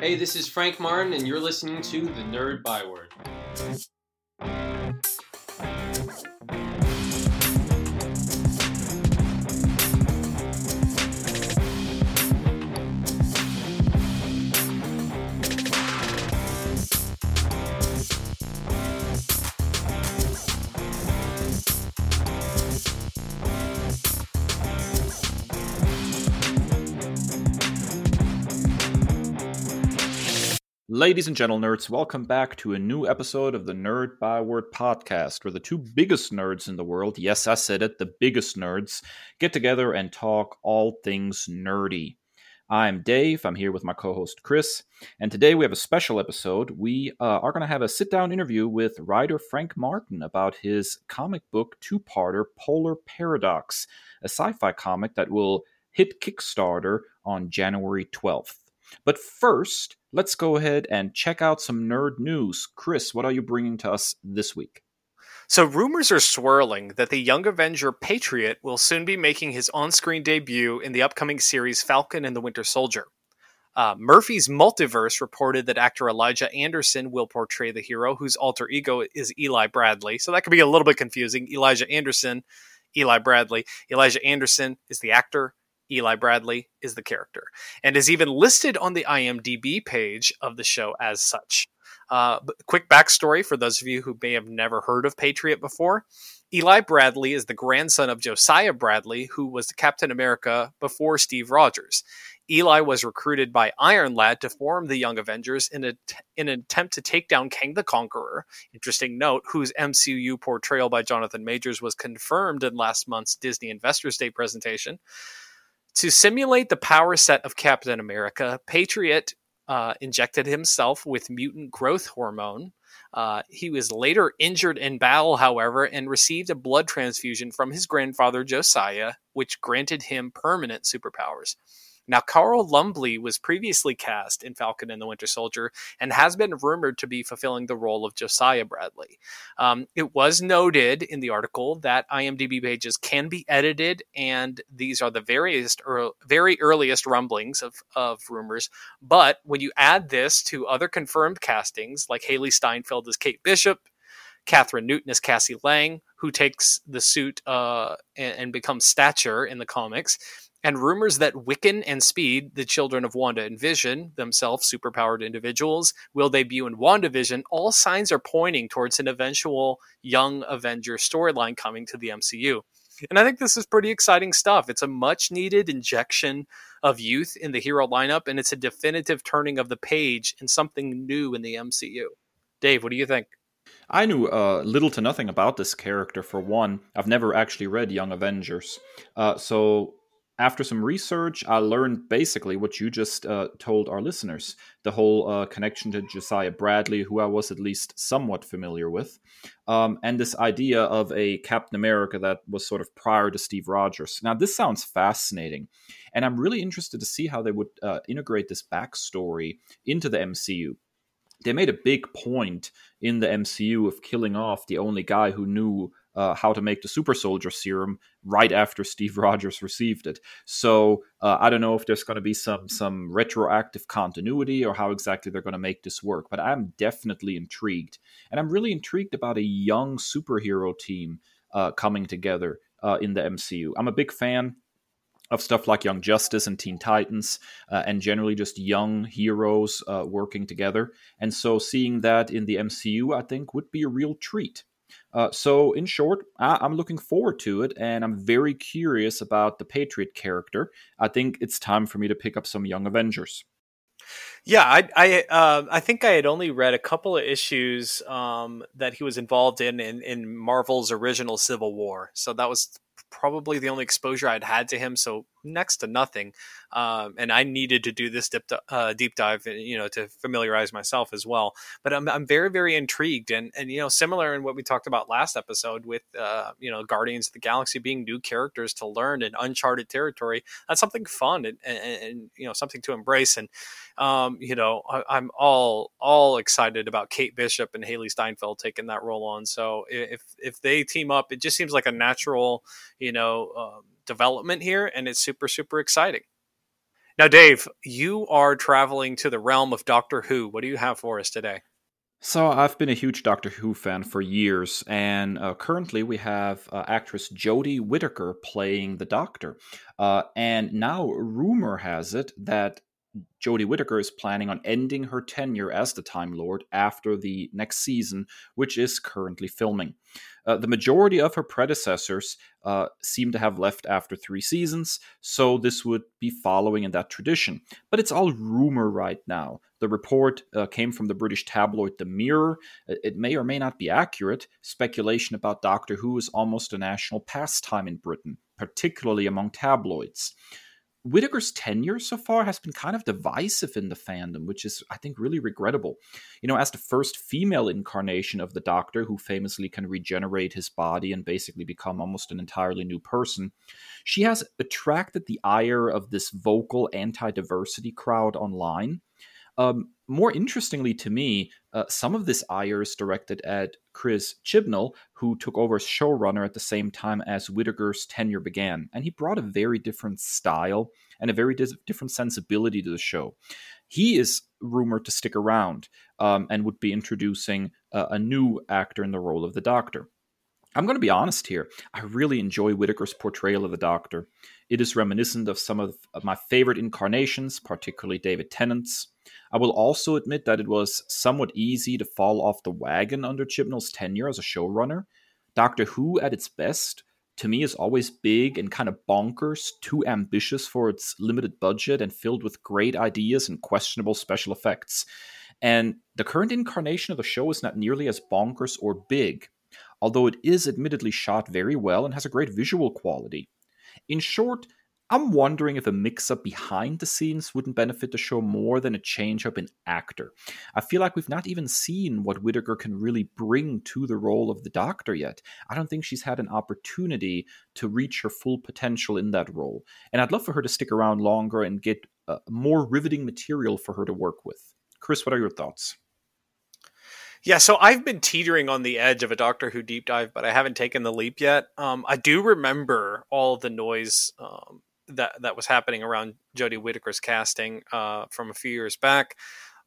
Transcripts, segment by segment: Hey, this is Frank Martin, and you're listening to The Nerd Byword. Ladies and gentle nerds, welcome back to a new episode of the Nerd by Word podcast, where the two biggest nerds in the world, yes, I said it, the biggest nerds, get together and talk all things nerdy. I'm Dave, I'm here with my co-host Chris, and today we have a special episode. We are going to have a sit-down interview with writer Frank Martin about his comic book two-parter Polar Paradox, a sci-fi comic that will hit Kickstarter on January 12th. But first, let's go ahead and check out some nerd news. Chris, what are you bringing to us this week? So rumors are swirling that the Young Avenger Patriot will soon be making his on-screen debut in the upcoming series Falcon and the Winter Soldier. Murphy's Multiverse reported that actor Elijah Anderson will portray the hero, whose alter ego is Eli Bradley. So that could be a little bit confusing. Elijah Anderson, Eli Bradley. Elijah Anderson is the actor. Eli Bradley is the character, and is even listed on the IMDb page of the show as such. Quick backstory for those of you who may have never heard of Patriot before. Eli Bradley is the grandson of Josiah Bradley, who was the Captain America before Steve Rogers. Eli was recruited by Iron Lad to form the Young Avengers in an attempt to take down Kang the Conqueror. Interesting note, whose MCU portrayal by Jonathan Majors was confirmed in last month's Disney Investors Day presentation. To simulate the power set of Captain America, Patriot injected himself with mutant growth hormone. He was later injured in battle, however, and received a blood transfusion from his grandfather Josiah, which granted him permanent superpowers. Now, Carl Lumbly was previously cast in Falcon and the Winter Soldier and has been rumored to be fulfilling the role of Josiah Bradley. It was noted in the article that IMDb pages can be edited, and these are the very earliest rumblings of rumors. But when you add this to other confirmed castings, like Hailee Steinfeld as Kate Bishop, Kathryn Newton as Cassie Lang, who takes the suit and becomes Stature in the comics, and rumors that Wiccan and Speed, the children of Wanda and Vision, themselves superpowered individuals, will debut in WandaVision, all signs are pointing towards an eventual Young Avenger storyline coming to the MCU. And I think this is pretty exciting stuff. It's a much-needed injection of youth in the hero lineup, and it's a definitive turning of the page in something new in the MCU. Dave, what do you think? I knew little to nothing about this character, for one. I've never actually read Young Avengers. So after some research, I learned basically what you just told our listeners, the whole connection to Josiah Bradley, who I was at least somewhat familiar with, and this idea of a Captain America that was sort of prior to Steve Rogers. Now, this sounds fascinating, and I'm really interested to see how they would integrate this backstory into the MCU. They made a big point in the MCU of killing off the only guy who knew how to make the super soldier serum right after Steve Rogers received it. So I don't know if there's going to be some retroactive continuity or how exactly they're going to make this work, but I'm definitely intrigued. And I'm really intrigued about a young superhero team coming together in the MCU. I'm a big fan of stuff like Young Justice and Teen Titans, and generally just young heroes working together. And so seeing that in the MCU, I think, would be a real treat. So in short, I'm looking forward to it, and I'm very curious about the Patriot character. I think it's time for me to pick up some Young Avengers. Yeah, I think I had only read a couple of issues that he was involved in Marvel's original Civil War. So that was probably the only exposure I'd had to him, so next to nothing. And I needed to do this deep dive, to familiarize myself as well. But I'm very, very intrigued, and similar in what we talked about last episode with Guardians of the Galaxy being new characters to learn in uncharted territory. That's something fun and something to embrace. And I'm all excited about Kate Bishop and Hailee Steinfeld taking that role on. So if they team up, it just seems like a natural development here, and it's super, super exciting. Now, Dave, you are traveling to the realm of Doctor Who. What do you have for us today? So I've been a huge Doctor Who fan for years, and currently we have actress Jodie Whittaker playing the Doctor. And now rumor has it that Jodie Whittaker is planning on ending her tenure as the Time Lord after the next season, which is currently filming. The majority of her predecessors seem to have left after 3 seasons, so this would be following in that tradition. But it's all rumor right now. The report came from the British tabloid The Mirror. It may or may not be accurate. Speculation about Doctor Who is almost a national pastime in Britain, particularly among tabloids. Whittaker's tenure so far has been kind of divisive in the fandom, which is, I think, really regrettable. You know, as the first female incarnation of the Doctor, who famously can regenerate his body and basically become almost an entirely new person, she has attracted the ire of this vocal anti-diversity crowd online. More interestingly to me, some of this ire is directed at Chris Chibnall, who took over as showrunner at the same time as Whittaker's tenure began. And he brought a very different style and a very different sensibility to the show. He is rumored to stick around and would be introducing a new actor in the role of the Doctor. I'm going to be honest here. I really enjoy Whittaker's portrayal of the Doctor. It is reminiscent of some of my favorite incarnations, particularly David Tennant's. I will also admit that it was somewhat easy to fall off the wagon under Chibnall's tenure as a showrunner. Doctor Who, at its best, to me is always big and kind of bonkers, too ambitious for its limited budget and filled with great ideas and questionable special effects. And the current incarnation of the show is not nearly as bonkers or big, although it is admittedly shot very well and has a great visual quality. In short, I'm wondering if a mix-up behind the scenes wouldn't benefit the show more than a change-up in actor. I feel like we've not even seen what Whittaker can really bring to the role of the Doctor yet. I don't think she's had an opportunity to reach her full potential in that role. And I'd love for her to stick around longer and get more riveting material for her to work with. Chris, what are your thoughts? Yeah, so I've been teetering on the edge of a Doctor Who deep dive, but I haven't taken the leap yet. I do remember all the noise that was happening around Jodie Whittaker's casting from a few years back.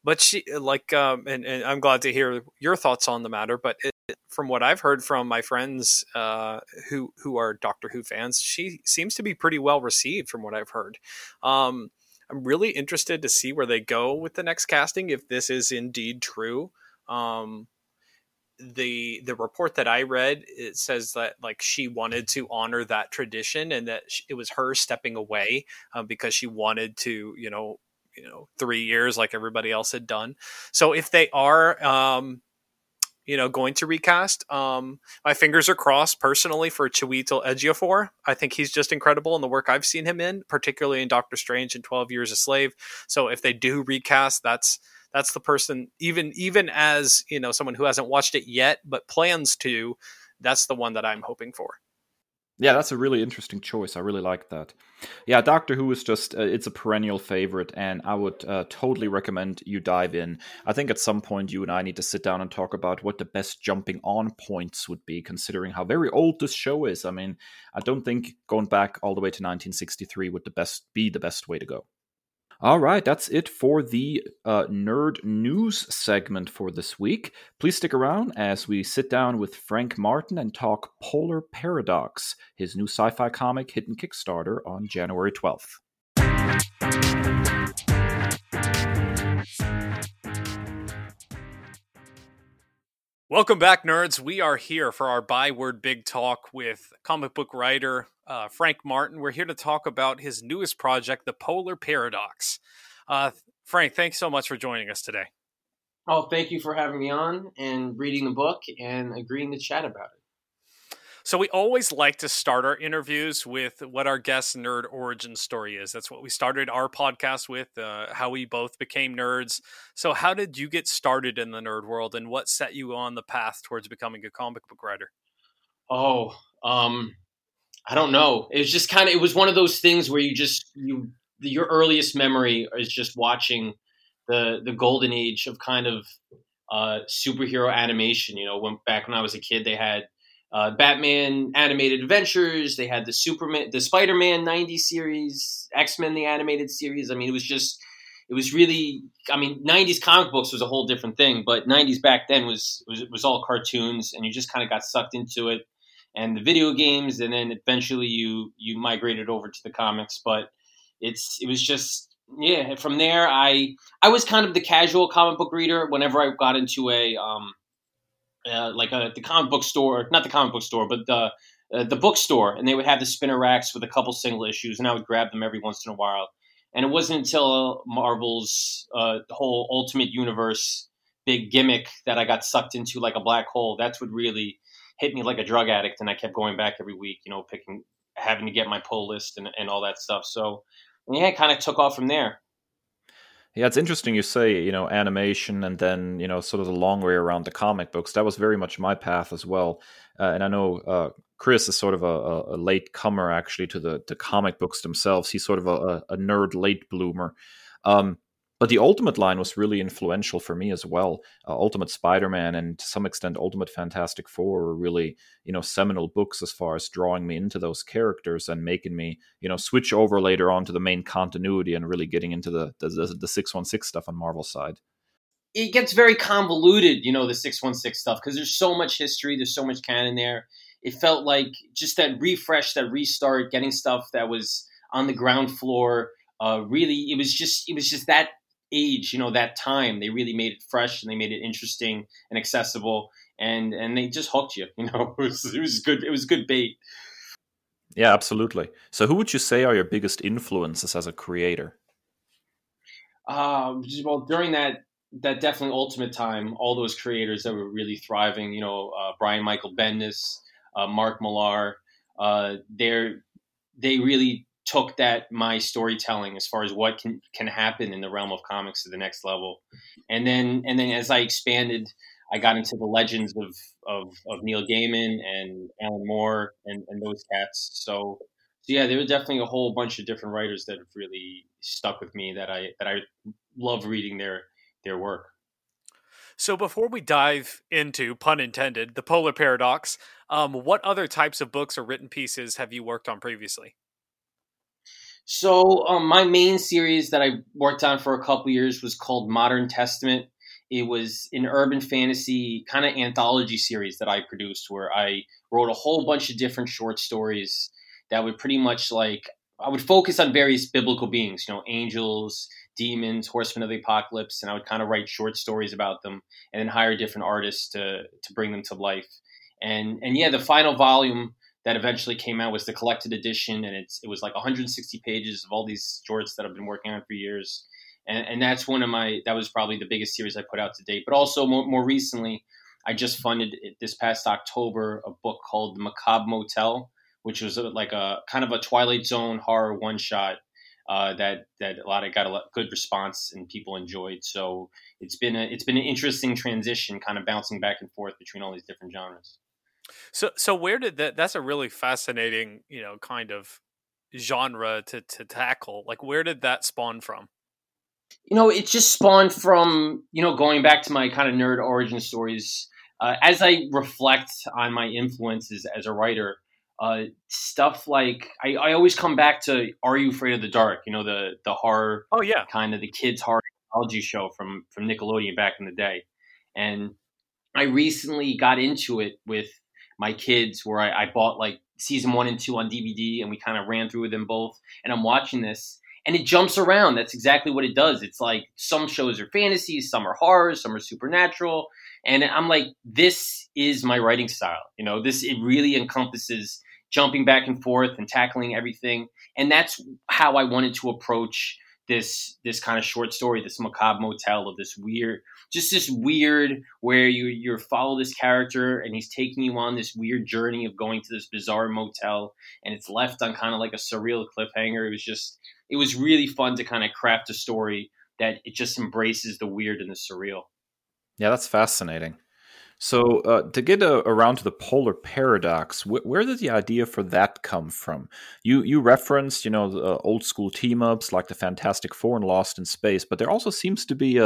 But she, and I'm glad to hear your thoughts on the matter, but from what I've heard from my friends who are Doctor Who fans, she seems to be pretty well received from what I've heard. I'm really interested to see where they go with the next casting, if this is indeed true. The report that I read, it says that she wanted to honor that tradition and that it was her stepping away because she wanted to, 3 years like everybody else had done. So if they are, going to recast, my fingers are crossed personally for Chiwetel Ejiofor. I think he's just incredible in the work I've seen him in, particularly in Doctor Strange and 12 Years a Slave. So if they do recast, that's the person, even as, someone who hasn't watched it yet, but plans to, that's the one that I'm hoping for. Yeah, that's a really interesting choice. I really like that. Yeah, Doctor Who is just, it's a perennial favorite, and I would totally recommend you dive in. I think at some point you and I need to sit down and talk about what the best jumping on points would be, considering how very old this show is. I mean, I don't think going back all the way to 1963 would be the best way to go. All right, that's it for the Nerd News segment for this week. Please stick around as we sit down with Frank Martin and talk Polar Paradox, his new sci-fi comic hitting Kickstarter on January 12th. Welcome back, nerds. We are here for our Byword Big Talk with comic book writer Frank Martin. We're here to talk about his newest project, The Polar Paradox. Frank, thanks so much for joining us today. Oh, thank you for having me on and reading the book and agreeing to chat about it. So we always like to start our interviews with what our guest's nerd origin story is. That's what we started our podcast with, how we both became nerds. So how did you get started in the nerd world, and what set you on the path towards becoming a comic book writer? Oh, I don't know. It was just kind of, it was one of those things where your earliest memory is just watching the golden age of kind of superhero animation. Back when I was a kid, they had Batman animated adventures. They had the Superman, the Spider-Man 90 series, X-Men, the animated series. I mean, it was just, it was really, I mean, 90s comic books was a whole different thing, but 90s back then was all cartoons, and you just kind of got sucked into it, and the video games. And then eventually you migrated over to the comics, but it was just, yeah. From there, I was kind of the casual comic book reader whenever I got into the comic book store, not the comic book store, but the bookstore, and they would have the spinner racks with a couple single issues, and I would grab them every once in a while. And it wasn't until Marvel's whole Ultimate Universe big gimmick that I got sucked into like a black hole. That's what really hit me like a drug addict, and I kept going back every week, you know, having to get my pull list and all that stuff. So yeah, it kind of took off from there. Yeah, it's interesting you say, you know, animation and then, you know, sort of the long way around the comic books. That was very much my path as well. And I know Chris is sort of a late comer, actually, to the comic books themselves. He's sort of a nerd late bloomer. But the Ultimate line was really influential for me as well. Ultimate Spider-Man and to some extent Ultimate Fantastic Four were really, you know, seminal books as far as drawing me into those characters and making me, you know, switch over later on to the main continuity and really getting into the 616 stuff on Marvel's side. It gets very convoluted, you know, the 616 stuff, because there's so much history, there's so much canon there. It felt like just that refresh, that restart, getting stuff that was on the ground floor. Really, it was just that age, you know, that time. They really made it fresh and they made it interesting and accessible, and they just hooked you, you know. It was good bait. Yeah, absolutely. So who would you say are your biggest influences as a creator? Well, during that definitely Ultimate time, all those creators that were really thriving, you know, Brian Michael Bendis, Mark Millar, they really took that my storytelling as far as what can happen in the realm of comics to the next level. And then as I expanded, I got into the legends of Neil Gaiman and Alan Moore and those cats. So yeah, there were definitely a whole bunch of different writers that have really stuck with me that I love reading their work. So before we dive into, pun intended, the Polar Paradox, what other types of books or written pieces have you worked on previously? So my main series that I worked on for a couple years was called Modern Testament. It was an urban fantasy kind of anthology series that I produced, where I wrote a whole bunch of different short stories that would pretty much I would focus on various biblical beings, you know, angels, demons, horsemen of the apocalypse, and I would kind of write short stories about them and then hire different artists to bring them to life. And yeah, the final volume that eventually came out was the collected edition, and it was like 160 pages of all these shorts that I've been working on for years, and that's that was probably the biggest series I put out to date. But also more recently, I just funded this past October a book called The Macabre Motel, which was like a kind of a Twilight Zone horror one shot that got a good response and people enjoyed. So it's been an interesting transition, kind of bouncing back and forth between all these different genres. So where did that's a really fascinating, you know, kind of genre to tackle. Like, where did that spawn from? You know, it just spawned from, you know, going back to my kind of nerd origin stories. As I reflect on my influences as a writer, stuff like I always come back to Are You Afraid of the Dark? You know, the horror, oh yeah, kind of the kids' horror anthology show from Nickelodeon back in the day. And I recently got into it with my kids, where I bought like season 1 and 2 on DVD, and we kind of ran through them both. And I'm watching this, and it jumps around. That's exactly what it does. It's like some shows are fantasy, some are horror, some are supernatural. And I'm like, this is my writing style. You know, it really encompasses jumping back and forth and tackling everything. And that's how I wanted to approach this kind of short story, this Macabre Motel, of this weird where you follow this character and he's taking you on this weird journey of going to this bizarre motel, and it's left on kind of like a surreal cliffhanger. It was really fun to kind of craft a story that it just embraces the weird and the surreal. Yeah, that's fascinating. So to get around to the Polar Paradox, where did the idea for that come from? You referenced, the old school team ups like the Fantastic Four and Lost in Space, but there also seems to be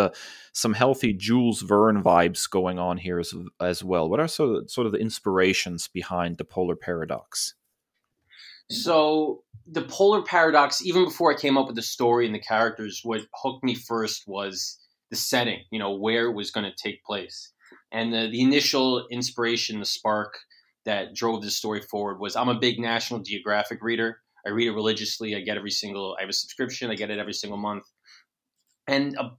some healthy Jules Verne vibes going on here as well. What are sort of the inspirations behind the Polar Paradox? So the Polar Paradox, even before I came up with the story and the characters, what hooked me first was the setting, where it was going to take place. And the initial inspiration, the spark that drove this story forward was I'm a big National Geographic reader. I read it religiously. I have a subscription. I get it every single month. And a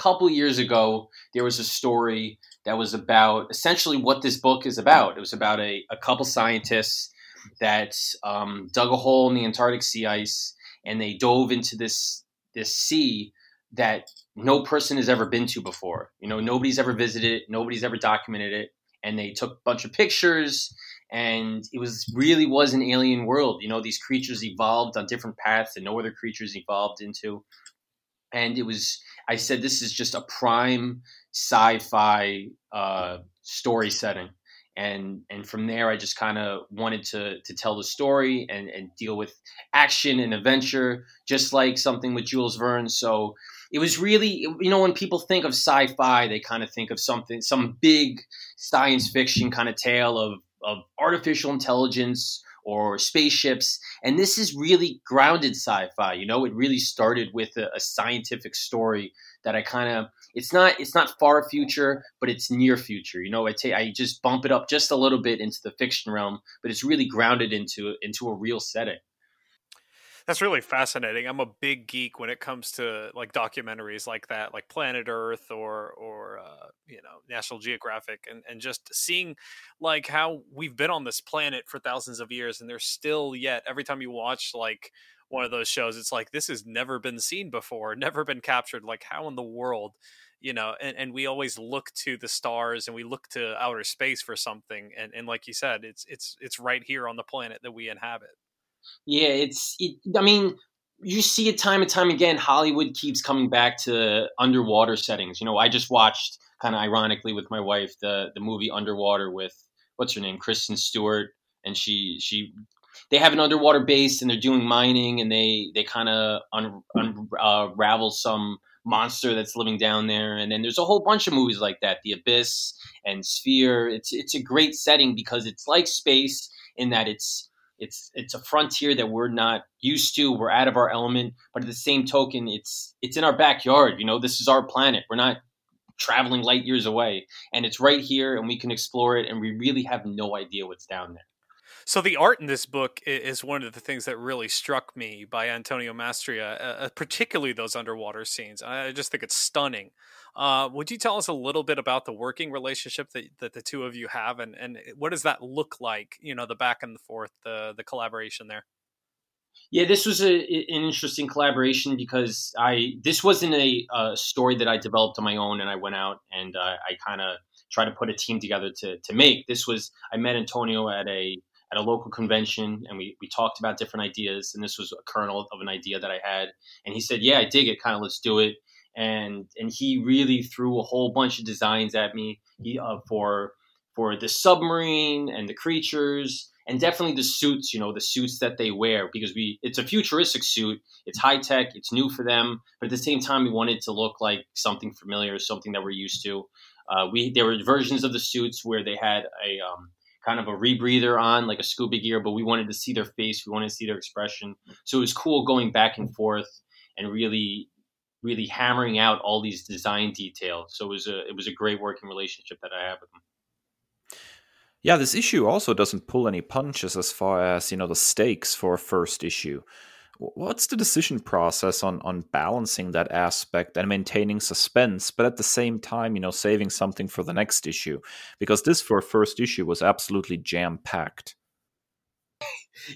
couple years ago, there was a story that was about essentially what this book is about. It was about a couple scientists that dug a hole in the Antarctic sea ice, and they dove into this sea that no person has ever been to before. Nobody's ever visited it. Nobody's ever documented it. And they took a bunch of pictures, and it really was an alien world. These creatures evolved on different paths that no other creatures evolved into. And I said, this is just a prime sci-fi story setting. And from there, I just kind of wanted to tell the story and deal with action and adventure, just like something with Jules Verne. So it was really, when people think of sci-fi, they kind of think of some big science fiction kind of tale of artificial intelligence or spaceships. And this is really grounded sci-fi. It really started with a scientific story that I kind of, It's not far future, but it's near future. I just bump it up just a little bit into the fiction realm, but it's really grounded into a real setting. That's really fascinating. I'm a big geek when it comes to like documentaries like that, like Planet Earth or National Geographic, and just seeing like how we've been on this planet for thousands of years, and there's still yet every time you watch like one of those shows, it's like, this has never been seen before, never been captured. Like, how in the world, and we always look to the stars and we look to outer space for something. And like you said, it's right here on the planet that we inhabit. Yeah. You see it time and time again. Hollywood keeps coming back to underwater settings. I just watched, kind of ironically with my wife, the movie Underwater with what's her name, Kristen Stewart. And they have an underwater base and they're doing mining, and they kind of unravel some monster that's living down there. And then there's a whole bunch of movies like that, The Abyss and Sphere. It's a great setting because it's like space in that it's a frontier that we're not used to. We're out of our element, but at the same token, it's in our backyard. This is our planet. We're not traveling light years away, and it's right here, and we can explore it. And we really have no idea what's down there. So the art in this book is one of the things that really struck me by Antonio Mastria, particularly those underwater scenes. I just think it's stunning. Would you tell us a little bit about the working relationship that the two of you have, and what does that look like, the back and forth, the collaboration there? Yeah, this was an interesting collaboration because this wasn't a story that I developed on my own, and I went out and I kind of tried to put a team together to make. I met Antonio at a local convention, and we talked about different ideas, and this was a kernel of an idea that I had. And he said, yeah, I dig it, kind of, let's do it. And he really threw a whole bunch of designs at me for the submarine and the creatures, and definitely the suits, the suits that they wear, because it's a futuristic suit, it's high tech, it's new for them, but at the same time, we wanted to look like something familiar, something that we're used to. There were versions of the suits where they had a kind of a rebreather on, like a scuba gear, but we wanted to see their face. We wanted to see their expression. So it was cool going back and forth and really, really hammering out all these design details. So it was a great working relationship that I have with them. Yeah, this issue also doesn't pull any punches as far as, the stakes for a first issue. What's the decision process on balancing that aspect and maintaining suspense, but at the same time, saving something for the next issue? Because this, for a first issue, was absolutely jam-packed.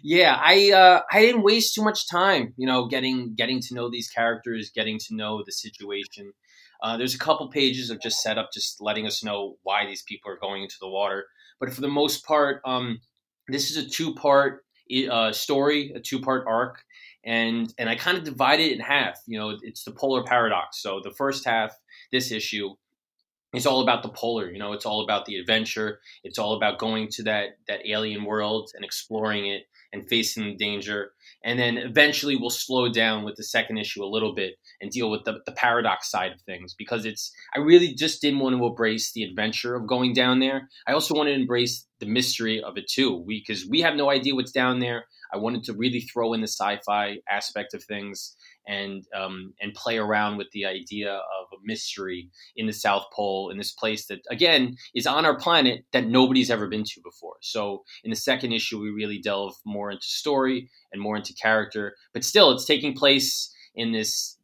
Yeah, I didn't waste too much time, getting to know these characters, getting to know the situation. There's a couple pages of just setup, just letting us know why these people are going into the water. But for the most part, this is a two-part story, a two-part arc. And I kind of divide it in half. It's the Polar Paradox. So the first half, this issue, it's all about the polar, you know, it's all about the adventure. It's all about going to that alien world and exploring it and facing the danger. And then eventually we'll slow down with the second issue a little bit and deal with the paradox side of things, because I really just didn't want to embrace the adventure of going down there. I also want to embrace the mystery of it too, because we have no idea what's down there. I wanted to really throw in the sci-fi aspect of things and play around with the idea of a mystery in the South Pole, in this place that, again, is on our planet that nobody's ever been to before. So in the second issue, we really delve more into story and more into character, but still it's taking place in this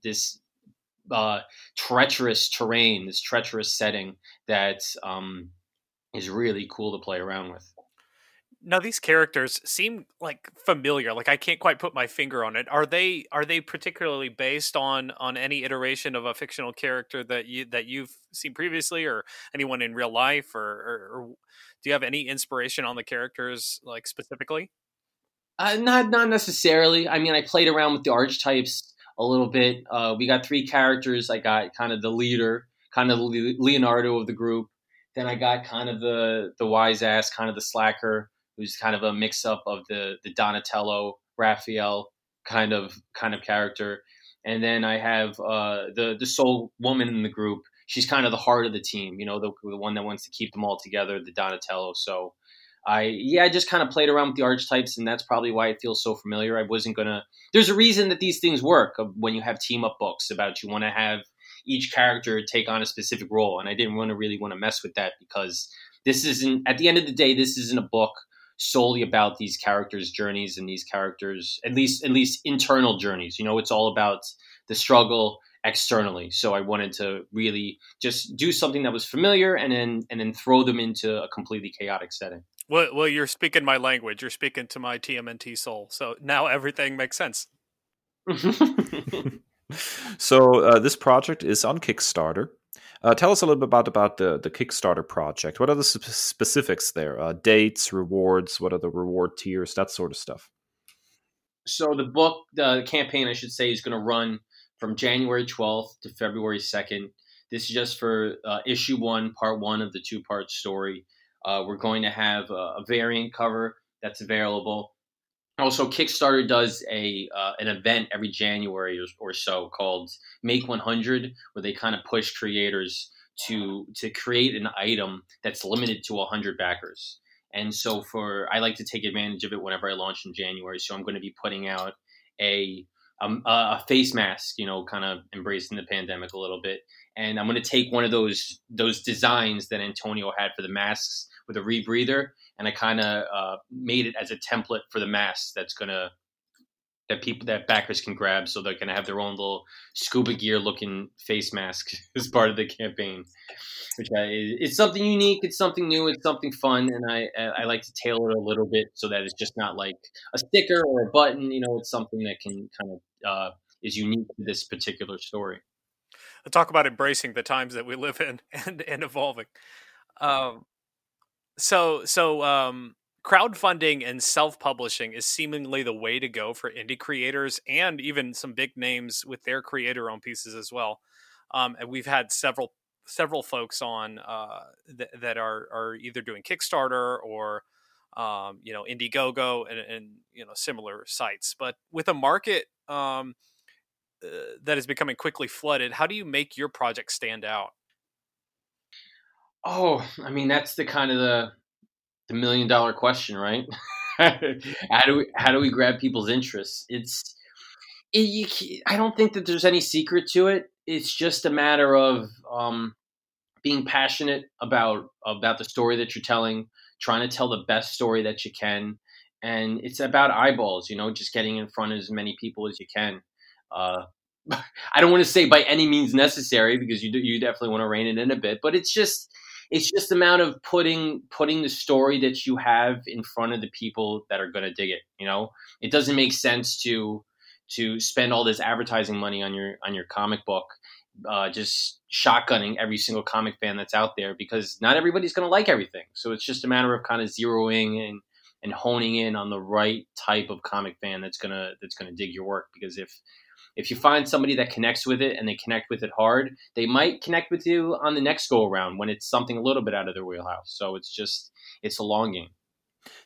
treacherous terrain, this treacherous setting that is really cool to play around with. Now, these characters seem like familiar. Like, I can't quite put my finger on it. Are they particularly based on any iteration of a fictional character that you've seen previously, or anyone in real life, or do you have any inspiration on the characters, like, specifically? Not necessarily. I mean, I played around with the archetypes a little bit. We got three characters. I got kind of the leader, kind of Leonardo of the group. Then I got kind of the wise ass, kind of the slacker, who's kind of a mix up of the Donatello, Raphael kind of character. And then I have the sole woman in the group. She's kind of the heart of the team, you know, the one that wants to keep them all together, the Donatello. So I just kind of played around with the archetypes, and that's probably why it feels so familiar. There's a reason that these things work when you have team up books about you want to have each character take on a specific role. And I didn't really want to mess with that, because at the end of the day, this isn't a book solely about these characters' journeys and these characters, at least internal journeys. You know, it's all about the struggle externally. So I wanted to really just do something that was familiar and then throw them into a completely chaotic setting. Well, you're speaking my language. You're speaking to my TMNT soul. So now everything makes sense. So this project is on Kickstarter. Tell us a little bit about the Kickstarter project. What are the specifics there? Dates, rewards, what are the reward tiers, that sort of stuff? So the campaign, I should say, is going to run from January 12th to February 2nd. This is just for issue 1, part 1 of the 2-part story. We're going to have a variant cover that's available. Also, Kickstarter does an event every January or so called Make 100, where they kind of push creators to create an item that's limited to 100 backers. And so I like to take advantage of it whenever I launch in January. So I'm going to be putting out a face mask, you know, kind of embracing the pandemic a little bit. And I'm going to take one of those designs that Antonio had for the masks with a rebreather, and I kind of made it as a template for the mask that backers can grab, so they're gonna have their own little scuba gear looking face mask as part of the campaign. It's something unique, it's something new, it's something fun, and I like to tailor it a little bit so that it's just not like a sticker or a button. You know, it's something that can kind of is unique to this particular story. I talk about embracing the times that we live in and evolving. So crowdfunding and self-publishing is seemingly the way to go for indie creators, and even some big names with their creator-owned pieces as well. And we've had several folks on that are either doing Kickstarter or you know, Indiegogo and you know, similar sites. But with a market that is becoming quickly flooded, how do you make your project stand out? Oh, I mean, that's the kind of the $1 million question, right? How do we grab people's interest? I don't think that there's any secret to it. It's just a matter of being passionate about the story that you're telling, trying to tell the best story that you can, and it's about eyeballs, you know, just getting in front of as many people as you can. I don't want to say by any means necessary, because you definitely want to rein it in a bit, but it's just the amount of putting the story that you have in front of the people that are going to dig it. You know, it doesn't make sense to spend all this advertising money on your comic book, just shotgunning every single comic fan that's out there, because not everybody's going to like everything. So it's just a matter of kind of zeroing and honing in on the right type of comic fan that's gonna dig your work. Because if If you find somebody that connects with it and they connect with it hard, they might connect with you on the next go around when it's something a little bit out of their wheelhouse. So it's just, it's a long game.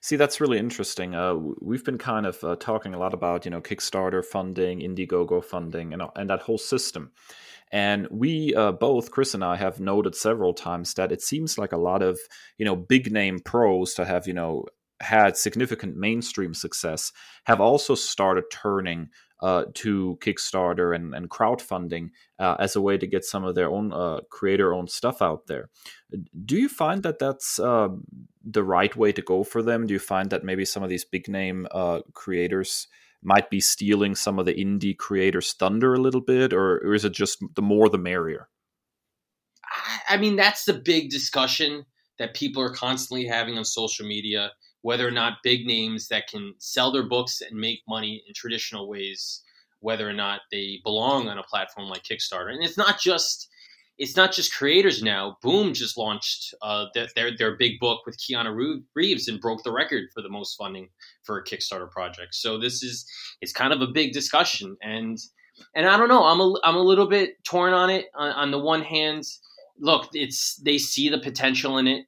See, that's really interesting. We've been kind of talking a lot about, you know, Kickstarter funding, Indiegogo funding, and that whole system. And we both, Chris and I, have noted several times that it seems like a lot of, you know, big name pros to have, you know, had significant mainstream success have also started turning to Kickstarter and crowdfunding as a way to get some of their own creator-owned stuff out there. Do you find that that's the right way to go for them? Do you find that maybe some of these big-name creators might be stealing some of the indie creators' thunder a little bit, or is it just the more the merrier? I mean, that's the big discussion that people are constantly having on social media, whether or not big names that can sell their books and make money in traditional ways, whether or not they belong on a platform like Kickstarter. And it's not just creators now. Boom just launched their big book with Keanu Reeves and broke the record for the most funding for a Kickstarter project. So it's kind of a big discussion. And I don't know, I'm a little bit torn on it. On the one hand, look, they see the potential in it.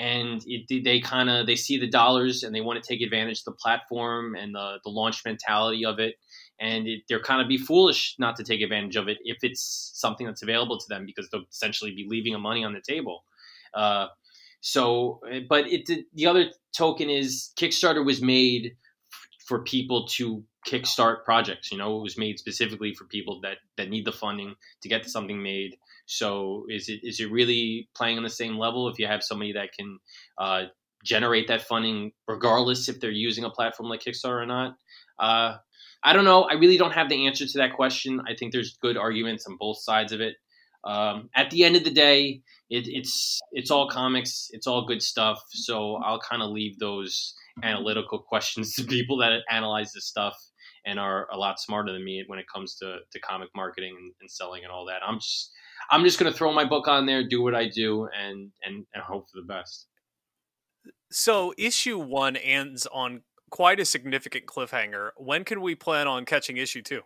And they see the dollars and they want to take advantage of the platform and the launch mentality of it. And they're kind of be foolish not to take advantage of it if it's something that's available to them, because they'll essentially be leaving money on the table. The other token is Kickstarter was made for people to kickstart projects. You know, it was made specifically for people that need the funding to get something made. So is it really playing on the same level if you have somebody that can generate that funding regardless if they're using a platform like Kickstarter or not? I don't know. I really don't have the answer to that question. I think there's good arguments on both sides of it. At the end of the day, it's all comics. It's all good stuff. So I'll kind of leave those analytical questions to people that analyze this stuff and are a lot smarter than me when it comes to comic marketing and selling and all that. I'm just going to throw my book on there, do what I do, and hope for the best. So issue 1 ends on quite a significant cliffhanger. When can we plan on catching issue 2?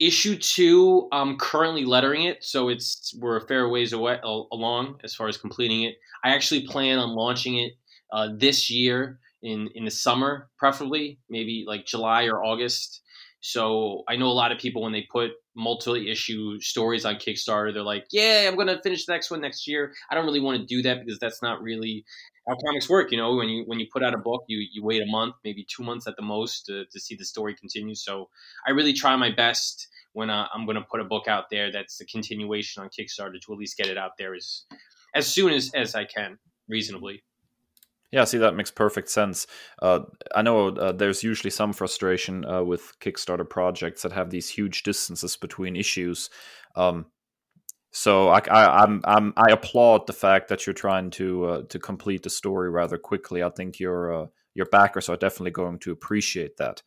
Issue 2, I'm currently lettering it, so we're a fair ways away along as far as completing it. I actually plan on launching it this year in the summer, preferably, maybe like July or August. So I know a lot of people when they put multi-issue stories on Kickstarter, they're like, yeah, I'm going to finish the next one next year. I don't really want to do that because that's not really how comics work. You know, when you put out a book, you wait a month, maybe 2 months at the most to see the story continue. So I really try my best when I'm going to put a book out there that's the continuation on Kickstarter to at least get it out there as soon as I can, reasonably. Yeah, see, that makes perfect sense. I know there's usually some frustration with Kickstarter projects that have these huge distances between issues. So I applaud the fact that you're trying to complete the story rather quickly. I think your backers are definitely going to appreciate that.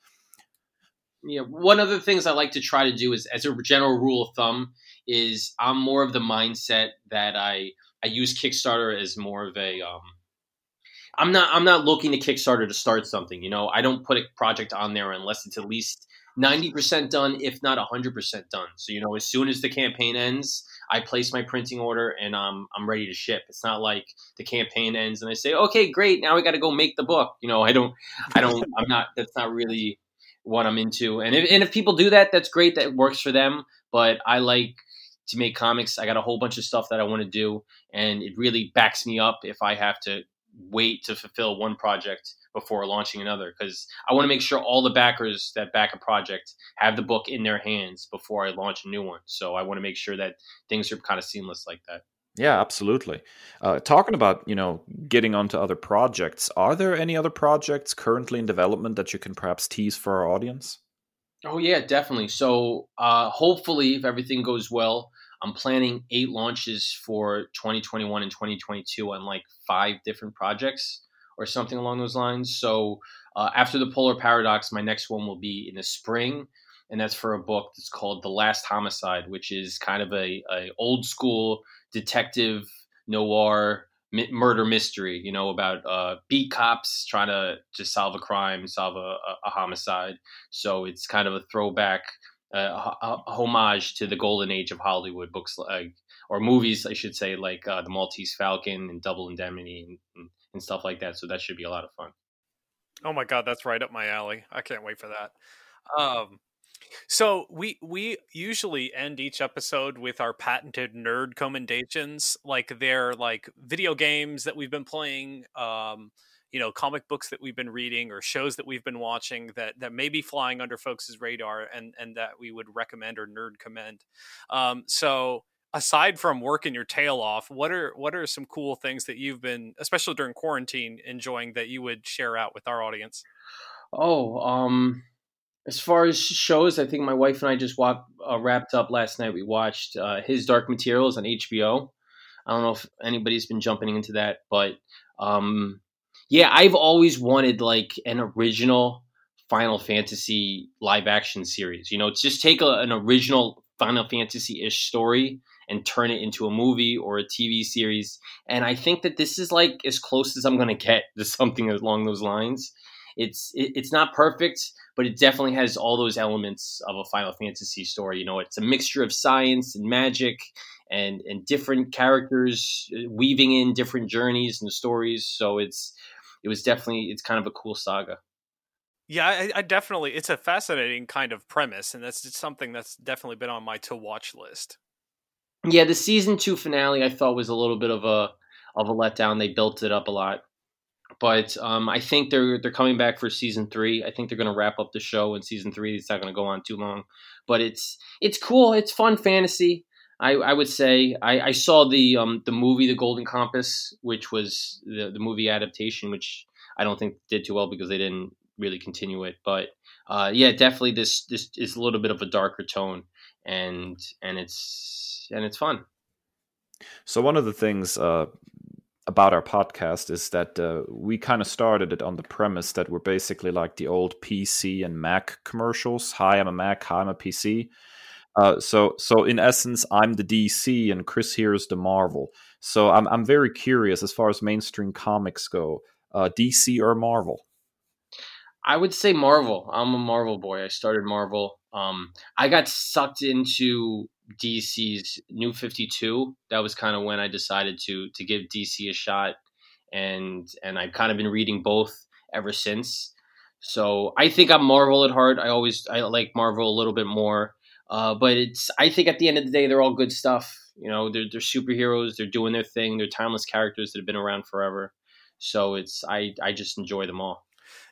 Yeah, one of the things I like to try to do is, as a general rule of thumb, is I'm more of the mindset that I use Kickstarter as more of a I'm not looking to Kickstarter to start something. You know, I don't put a project on there unless it's at least 90% done, if not 100% done. So, you know, as soon as the campaign ends, I place my printing order and I'm ready to ship. It's not like the campaign ends and I say, okay, great, now we got to go make the book. You know, that's not really what I'm into. And if people do that, that's great. That works for them. But I like to make comics. I got a whole bunch of stuff that I want to do. And it really backs me up if I have to wait to fulfill one project before launching another, because I want to make sure all the backers that back a project have the book in their hands before I launch a new one. So I want to make sure that things are kind of seamless like that. Yeah, absolutely. Talking about, you know, getting onto other projects, are there any other projects currently in development that you can perhaps tease for our audience? Oh yeah, definitely. So hopefully, if everything goes well, I'm planning 8 launches for 2021 and 2022 on like 5 different projects or something along those lines. So after the Polar Paradox, my next one will be in the spring, and that's for a book that's called The Last Homicide, which is kind of a old school detective noir murder mystery, you know, about beat cops trying to just solve a crime, solve a homicide. So it's kind of a throwback, a homage to the golden age of Hollywood books, like, or movies, I should say, like The Maltese Falcon and Double Indemnity and stuff like that. So that should be a lot of fun. Oh my God, that's right up my alley. I can't wait for that. So we usually end each episode with our patented nerd commendations. Like they're like video games that we've been playing, you know, comic books that we've been reading or shows that we've been watching that may be flying under folks' radar and that we would recommend or nerd commend. So aside from working your tail off, what are some cool things that you've been, especially during quarantine, enjoying that you would share out with our audience? As far as shows, I think my wife and I just wrapped up last night. We watched His Dark Materials on HBO. I don't know if anybody's been jumping into that, but yeah, I've always wanted like an original Final Fantasy live action series. You know, it's just take an original Final Fantasy-ish story and turn it into a movie or a TV series. And I think that this is like as close as I'm going to get to something along those lines. It's not perfect, but it definitely has all those elements of a Final Fantasy story. You know, it's a mixture of science and magic and different characters weaving in different journeys and stories. So it's kind of a cool saga. Yeah, I definitely, it's a fascinating kind of premise, and that's just something that's definitely been on my to watch list. Yeah, the season 2 finale I thought was a little bit of a letdown. They built it up a lot. But I think they're coming back for season 3. I think they're going to wrap up the show in season 3. It's not going to go on too long, but it's cool. It's fun fantasy. I would say I saw the movie The Golden Compass, which was the movie adaptation, which I don't think did too well because they didn't really continue it. But yeah, definitely this is a little bit of a darker tone, and it's fun. So one of the things about our podcast is that we kind of started it on the premise that we're basically like the old PC and Mac commercials. Hi, I'm a Mac. Hi, I'm a PC. So in essence, I'm the DC and Chris here is the Marvel. So I'm very curious as far as mainstream comics go, DC or Marvel? I would say Marvel. I'm a Marvel boy. I started Marvel. I got sucked into DC's New 52. That was kind of when I decided to give DC a shot, and I've kind of been reading both ever since. So I think I'm Marvel at heart. I like Marvel a little bit more, but I think at the end of the day they're all good stuff. You know, they're superheroes. They're doing their thing. They're timeless characters that have been around forever. So I just enjoy them all.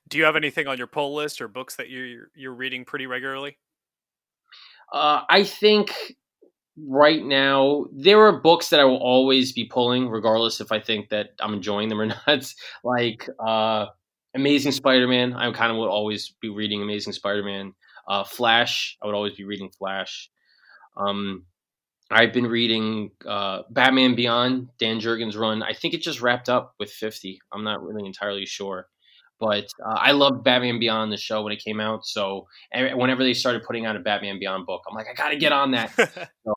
Do you have anything on your pull list or books that you're reading pretty regularly? I think right now there are books that I will always be pulling, regardless if I think that I'm enjoying them or not. Like Amazing Spider-Man, I kind of would always be reading Amazing Spider-Man. Flash, I would always be reading Flash. I've been reading Batman Beyond, Dan Jurgens' run. I think it just wrapped up with 50. I'm not really entirely sure. But I loved Batman Beyond, the show, when it came out. So whenever they started putting out a Batman Beyond book, I'm like, I got to get on that. so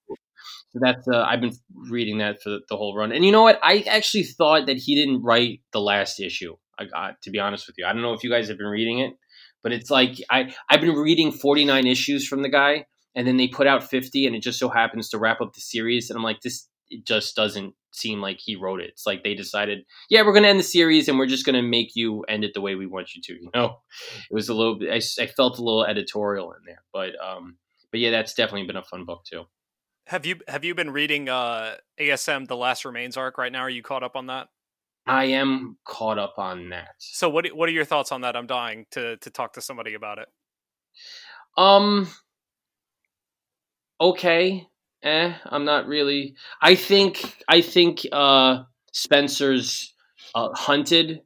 that's I've been reading that for the whole run. And you know what? I actually thought that he didn't write the last issue, I got, to be honest with you. I don't know if you guys have been reading it, but it's like I've been reading 49 issues from the guy, and then they put out 50, and it just so happens to wrap up the series. And I'm like, it just doesn't seem like he wrote it. It's like they decided, yeah, we're going to end the series and we're just going to make you end it the way we want you to, you know. It was a little bit, I felt a little editorial in there, but yeah, that's definitely been a fun book too. Have you been reading ASM The Last Remains arc right now? Are you caught up on that? I am caught up on that. So what are your thoughts on that? I'm dying to talk to somebody about it. Okay. I'm not really. I think Spencer's Hunted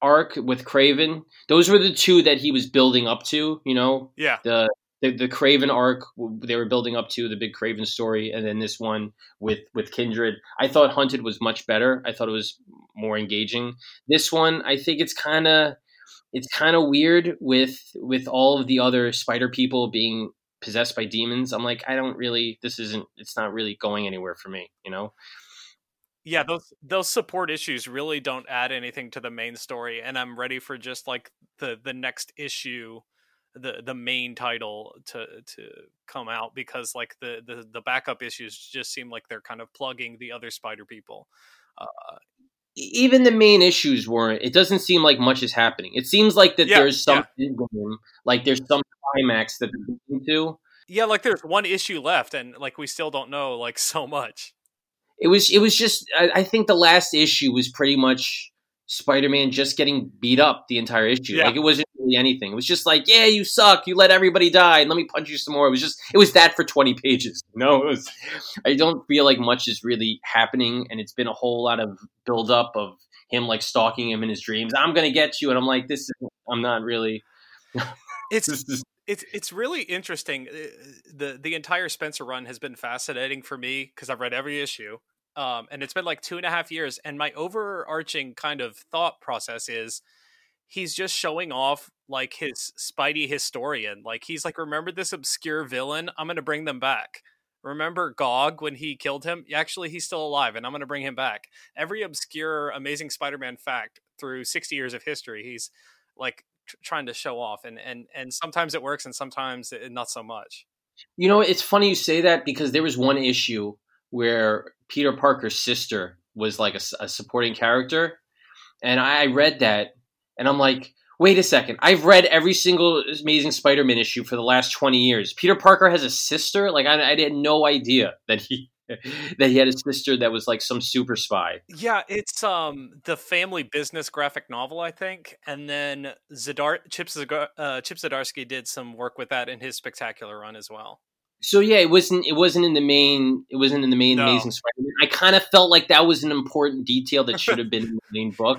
arc with Kraven. Those were the two that he was building up to. You know, yeah. The Kraven arc they were building up to, the big Kraven story, and then this one with Kindred. I thought Hunted was much better. I thought it was more engaging. This one, I think it's kind of weird with all of the other spider people being possessed by demons. I'm like, I don't really, it's not really going anywhere for me, you know? Yeah, those support issues really don't add anything to the main story, and I'm ready for just like the next issue, the main title to come out, because like the backup issues just seem like they're kind of plugging the other Spider people. Even the main issues weren't. It doesn't seem like much is happening. It seems like that there's something going, like there's some climax that they're going to. Yeah, like there's one issue left, and like we still don't know like so much. It was just, I think the last issue was pretty much Spider-Man just getting beat up the entire issue. Yeah. Like it wasn't really anything. It was just like, yeah, you suck. You let everybody die, and let me punch you some more. It was that for 20 pages. No, I don't feel like much is really happening, and it's been a whole lot of buildup of him like stalking him in his dreams. I'm going to get you. And I'm like, I'm not really. It's really interesting. The entire Spencer run has been fascinating for me because I've read every issue, and it's been like 2.5 years. And my overarching kind of thought process is he's just showing off like his Spidey historian. Like he's like, remember this obscure villain? I'm going to bring them back. Remember Gog when he killed him? Actually, he's still alive, and I'm going to bring him back. Every obscure Amazing Spider-Man fact through 60 years of history, he's like trying to show off, and sometimes it works and sometimes it, not so much. You know, it's funny you say that, because there was one issue where Peter Parker's sister was like a supporting character, and I read that and I'm like, wait a second, I've read every single Amazing Spider-Man issue for the last 20 years. Peter Parker has a sister? Like I had no idea that he had a sister that was like some super spy. Yeah, it's the Family Business graphic novel, I think. And then Chip Zdarsky did some work with that in his Spectacular run as well. So yeah, it wasn't in the main no. Amazing Spider-Man. I kind of felt like that was an important detail that should have been in the main book.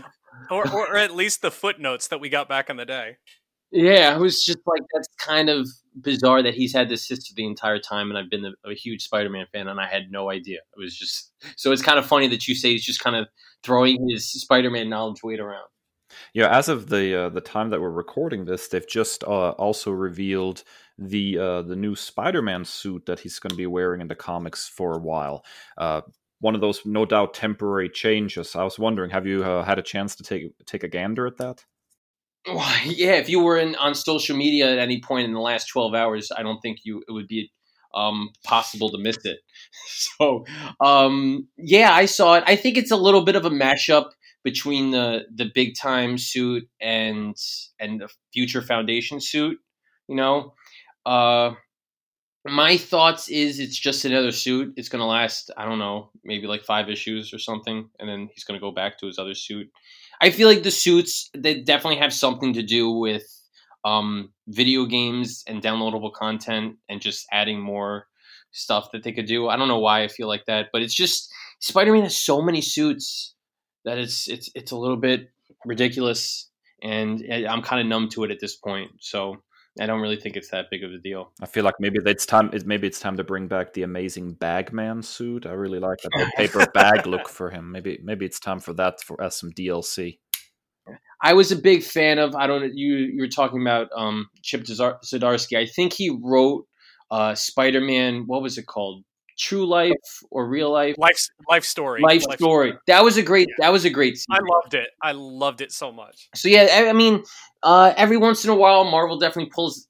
or at least the footnotes that we got back in the day. Yeah, I was just like, that's kind of bizarre that he's had this sister the entire time, and I've been a huge Spider-Man fan, and I had no idea. It was just, so it's kind of funny that you say he's just kind of throwing his Spider-Man knowledge weight around. Yeah, as of the time that we're recording this, they've just also revealed the new Spider-Man suit that he's going to be wearing in the comics for a while. One of those, no doubt, temporary changes. I was wondering, have you had a chance to take a gander at that? Well, yeah, if you were on social media at any point in the last 12 hours, I don't think it would be possible to miss it. So, yeah, I saw it. I think it's a little bit of a mashup between the big time suit and the Future Foundation suit. You know, my thoughts is it's just another suit. It's going to last, I don't know, maybe like 5 issues or something, and then he's going to go back to his other suit. I feel like the suits, they definitely have something to do with video games and downloadable content and just adding more stuff that they could do. I don't know why I feel like that, but it's just Spider-Man has so many suits that it's a little bit ridiculous, and I'm kind of numb to it at this point. So I don't really think it's that big of a deal. I feel like maybe it's time to bring back the Amazing Bagman suit. I really like that paper bag look for him. Maybe it's time for that for us, some DLC. I was a big fan of, you were talking about Chip Zdarsky. I think he wrote Spider-Man, what was it called? True Life or Real Life? Life Story. That was a great scene. I loved it so much. So yeah, I mean, every once in a while Marvel definitely puts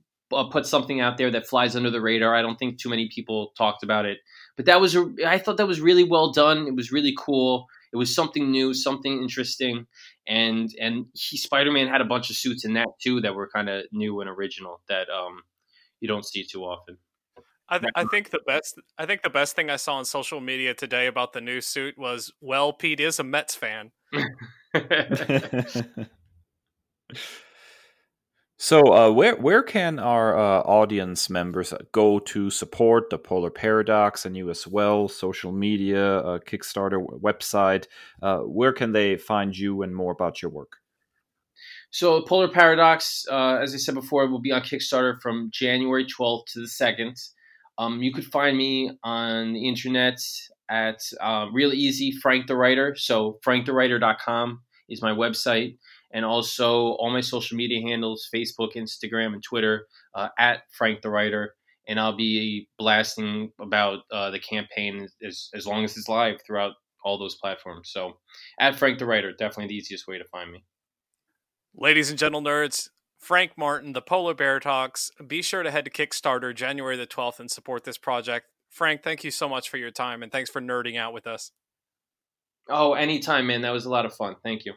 something out there that flies under the radar. I don't think too many people talked about it, but I thought that was really well done. It was really cool. It was something new, something interesting, and Spider-Man had a bunch of suits in that too that were kind of new and original that you don't see too often. I think the best thing I saw on social media today about the new suit was, well, Pete is a Mets fan. So where can our audience members go to support the Polar Paradox and you as well? Social media, Kickstarter website. Where can they find you and more about your work? So Polar Paradox, as I said before, will be on Kickstarter from January 12th to the 2nd. You could find me on the internet at real easy, Frank the Writer. So franktherwriter.com is my website. And also all my social media handles, Facebook, Instagram, and Twitter, at Frank the Writer. And I'll be blasting about the campaign as long as it's live throughout all those platforms. So at Frank the Writer, definitely the easiest way to find me. Ladies and gentle nerds, Frank Martin, the Polar Paradox. Be sure to head to Kickstarter January the 12th and support this project. Frank, thank you so much for your time, and thanks for nerding out with us. Oh, anytime, man. That was a lot of fun. Thank you.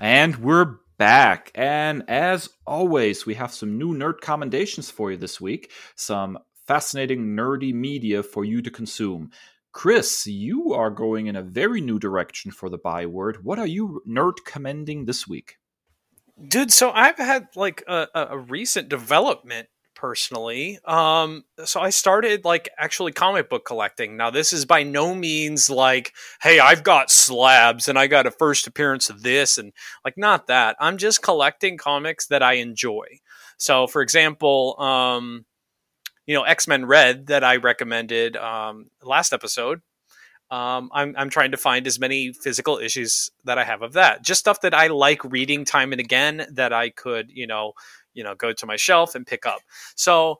And we're back. And as always, we have some new nerd commendations for you this week. Some fascinating nerdy media for you to consume. Chris, you are going in a very new direction for the byword. What are you nerd commending this week? Dude, so I've had like a recent development personally. So I started like actually comic book collecting. Now this is by no means like, hey, I've got slabs and I got a first appearance of this and like not that. I'm just collecting comics that I enjoy. So for example, you know, X-Men Red that I recommended last episode. I'm trying to find as many physical issues that I have of that. Just stuff that I like reading time and again that I could, you know, go to my shelf and pick up. So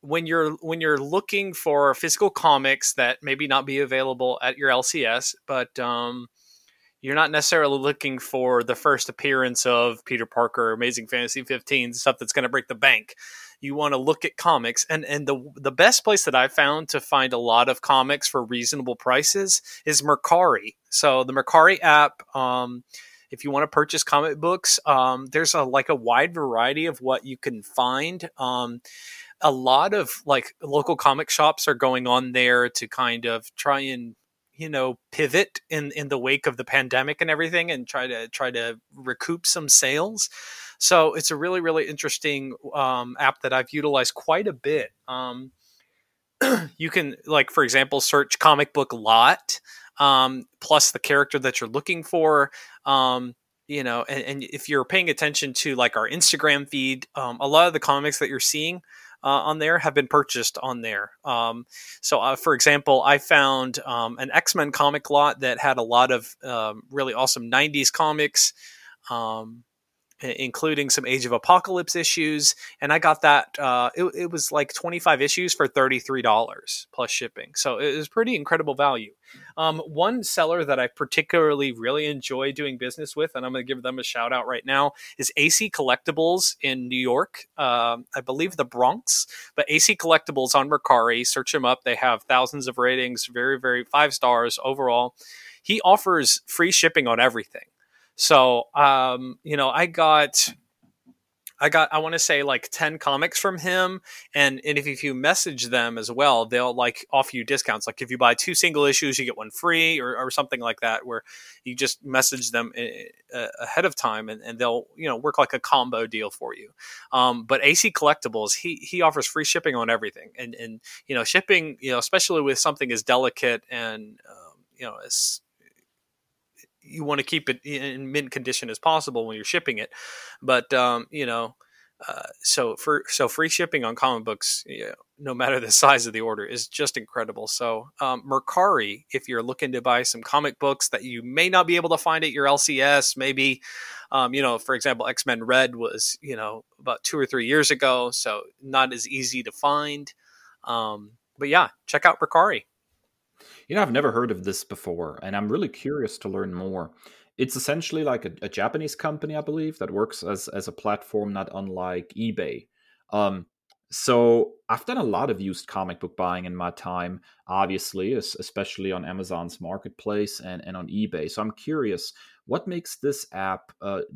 when you're looking for physical comics that maybe not be available at your LCS, but you're not necessarily looking for the first appearance of Peter Parker, Amazing Fantasy 15, stuff that's going to break the bank. You want to look at comics, and the best place that I found to find a lot of comics for reasonable prices is Mercari. So the Mercari app, if you want to purchase comic books, there's a wide variety of what you can find. A lot of like local comic shops are going on there to kind of try and, you know, pivot in the wake of the pandemic and everything, and try to recoup some sales. So it's a really, really interesting app that I've utilized quite a bit. You can, like, for example, search comic book lot plus the character that you're looking for. You know, and if you're paying attention to like our Instagram feed, a lot of the comics that you're seeing on there have been purchased on there. So for example, I found an X-Men comic lot that had a lot of really awesome 90s comics, including some Age of Apocalypse issues. And I got that, it was like 25 issues for $33 plus shipping. So it was pretty incredible value. One seller that I particularly really enjoy doing business with, and I'm going to give them a shout out right now, is AC Collectibles in New York. I believe the Bronx, but AC Collectibles on Mercari, search them up. They have thousands of ratings, very, very 5 stars overall. He offers free shipping on everything. So, you know, I got, I want to say like 10 comics from him. And if you message them as well, they'll like offer you discounts. Like if you buy 2 single issues, you get 1 free or something like that, where you just message them ahead of time and they'll, you know, work like a combo deal for you. But AC Collectibles, he offers free shipping on everything and, you know, shipping, you know, especially with something as delicate and, you know, as, you want to keep it in mint condition as possible when you're shipping it. But, you know, so free shipping on comic books, you know, no matter the size of the order, is just incredible. So Mercari, if you're looking to buy some comic books that you may not be able to find at your LCS, maybe, you know, for example, X-Men Red was, you know, about 2 or 3 years ago. So not as easy to find. But yeah, check out Mercari. You know, I've never heard of this before, and I'm really curious to learn more. It's essentially like a Japanese company, I believe, that works as a platform not unlike eBay. So I've done a lot of used comic book buying in my time, obviously, especially on Amazon's marketplace and on eBay. So I'm curious, what makes this app,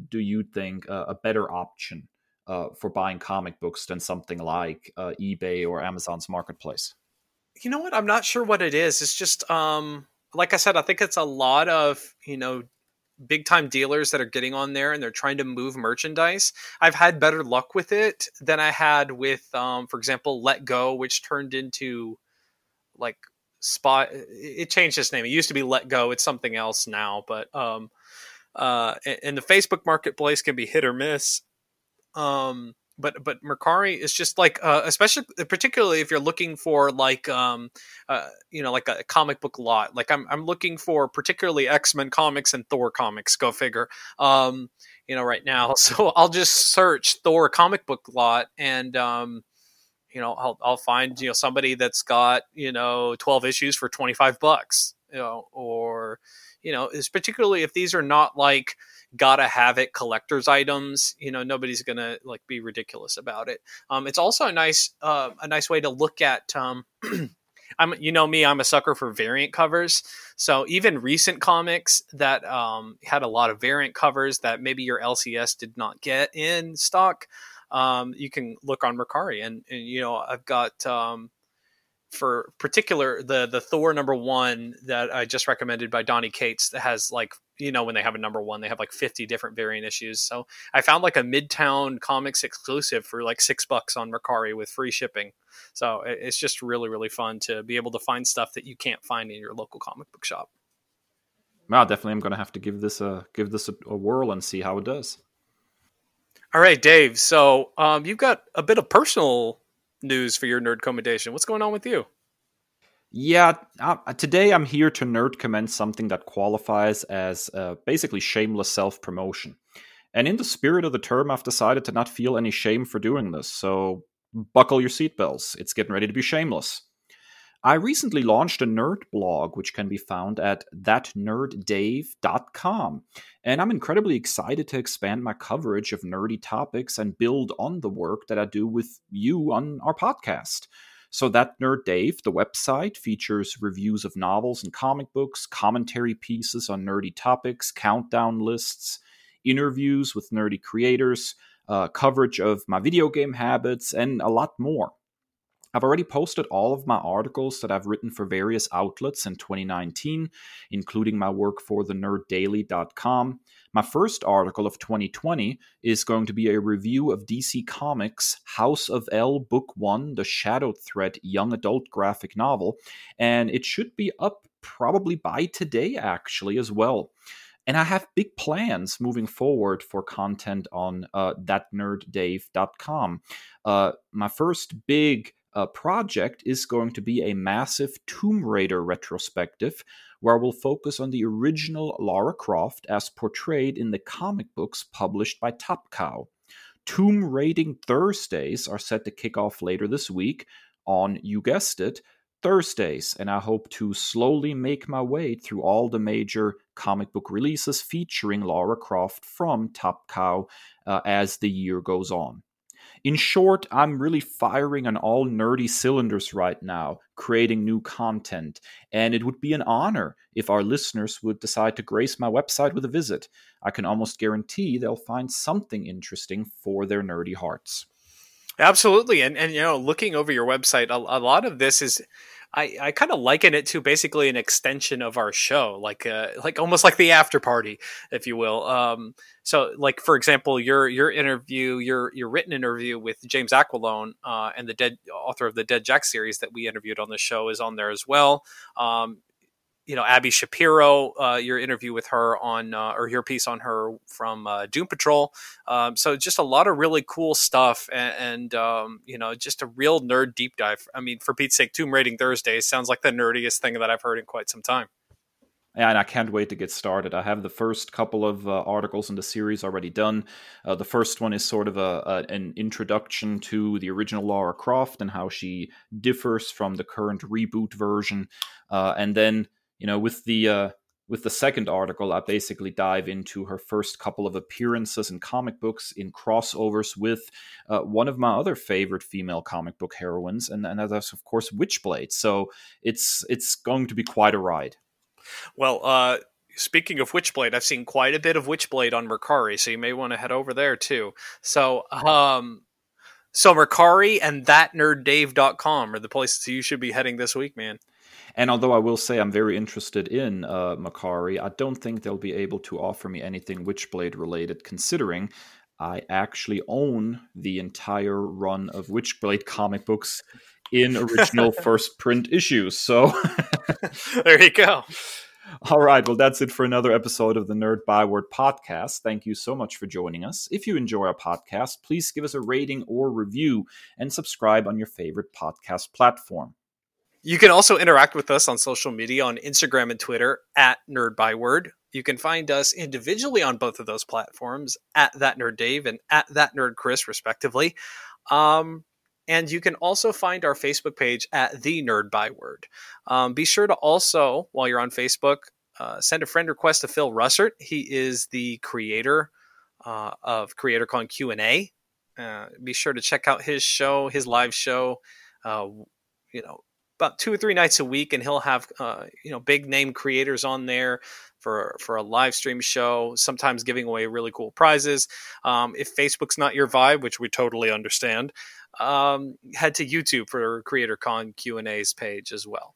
do you think, a better option for buying comic books than something like eBay or Amazon's marketplace? You know what? I'm not sure what it is. It's just, like I said, I think it's a lot of, you know, big time dealers that are getting on there and they're trying to move merchandise. I've had better luck with it than I had with, for example, Let Go, which turned into like Spot. It changed its name. It used to be Let Go. It's something else now, but, and the Facebook marketplace can be hit or miss. But Mercari is just like, especially particularly if you're looking for like, like a comic book lot. Like I'm looking for particularly X-Men comics and Thor comics. Go figure. Right now, so I'll just search Thor comic book lot, and I'll find somebody that's got 12 issues for $25, or is particularly if these are not like gotta have it collector's items, nobody's gonna like be ridiculous about it. It's also a nice way to look at. I'm a sucker for variant covers. So even recent comics that had a lot of variant covers that maybe your LCS did not get in stock, you can look on Mercari. And I've got for particular the Thor #1 that I just recommended by Donnie Cates that has like, when they have a #1, they have like 50 different variant issues. So I found like a Midtown Comics exclusive for like $6 on Mercari with free shipping. So it's just really, really fun to be able to find stuff that you can't find in your local comic book shop. Well, definitely, I'm going to have to give this a whirl and see how it does. All right, Dave. So you've got a bit of personal news for your nerd-commendation. What's going on with you? Yeah, today I'm here to nerd commend something that qualifies as basically shameless self-promotion. And in the spirit of the term, I've decided to not feel any shame for doing this, so buckle your seatbelts. It's getting ready to be shameless. I recently launched a nerd blog, which can be found at thatnerddave.com. And I'm incredibly excited to expand my coverage of nerdy topics and build on the work that I do with you on our podcast. So That Nerd Dave, the website, features reviews of novels and comic books, commentary pieces on nerdy topics, countdown lists, interviews with nerdy creators, coverage of my video game habits, and a lot more. I've already posted all of my articles that I've written for various outlets in 2019, including my work for thenerddaily.com. My first article of 2020 is going to be a review of DC Comics' House of L, Book 1, the Shadow Threat young adult graphic novel, and it should be up probably by today, actually, as well. And I have big plans moving forward for content on thatnerddave.com. My first big project is going to be a massive Tomb Raider retrospective, where we'll focus on the original Lara Croft as portrayed in the comic books published by Top Cow. Tomb Raiding Thursdays are set to kick off later this week on, you guessed it, Thursdays, and I hope to slowly make my way through all the major comic book releases featuring Lara Croft from Top Cow as the year goes on. In short, I'm really firing on all nerdy cylinders right now, creating new content, and it would be an honor if our listeners would decide to grace my website with a visit. I can almost guarantee they'll find something interesting for their nerdy hearts. Absolutely. And looking over your website, a lot of this is, I kind of liken it to basically an extension of our show, like almost like the after party, if you will. So like, for example, your interview, your written interview with James Aquilone, and author of the Dead Jack series that we interviewed on the show is on there as well. Abby Shapiro, your interview with her on, or your piece on her from Doom Patrol. So just a lot of really cool stuff and just a real nerd deep dive. I mean, for Pete's sake, Tomb Raiding Thursday sounds like the nerdiest thing that I've heard in quite some time. And I can't wait to get started. I have the first couple of articles in the series already done. The first one is sort of an introduction to the original Lara Croft and how she differs from the current reboot version. And then, with the second article, I basically dive into her first couple of appearances in comic books in crossovers with one of my other favorite female comic book heroines, and that's, of course, Witchblade. So it's going to be quite a ride. Well, speaking of Witchblade, I've seen quite a bit of Witchblade on Mercari, so you may want to head over there, too. So, so Mercari and thatnerddave.com are the places you should be heading this week, man. And although I will say I'm very interested in Mercari, I don't think they'll be able to offer me anything Witchblade-related, considering I actually own the entire run of Witchblade comic books in original first print issues. So there you go. All right, well, that's it for another episode of the Nerd Byword Podcast. Thank you so much for joining us. If you enjoy our podcast, please give us a rating or review and subscribe on your favorite podcast platform. You can also interact with us on social media on Instagram and Twitter at Nerd Byword. You can find us individually on both of those platforms at That Nerd Dave and at That Nerd Chris, respectively. And you can also find our Facebook page at The Nerd Byword. Be sure to also, while you're on Facebook, send a friend request to Phil Russert. He is the creator of CreatorCon Q&A. Be sure to check out his show, his live show, about 2 or 3 nights a week, and he'll have big name creators on there for a live stream show, sometimes giving away really cool prizes. If Facebook's not your vibe, which we totally understand, head to YouTube for CreatorCon Q&A's page as well.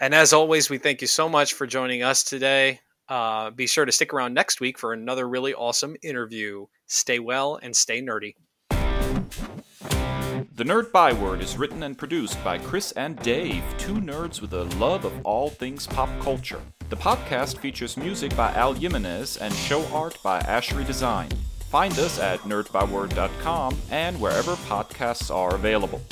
And as always, we thank you so much for joining us today. Be sure to stick around next week for another really awesome interview. Stay well and stay nerdy. The Nerd Byword is written and produced by Chris and Dave, 2 nerds with a love of all things pop culture. The podcast features music by Al Jimenez and show art by Ashery Design. Find us at nerdbyword.com and wherever podcasts are available.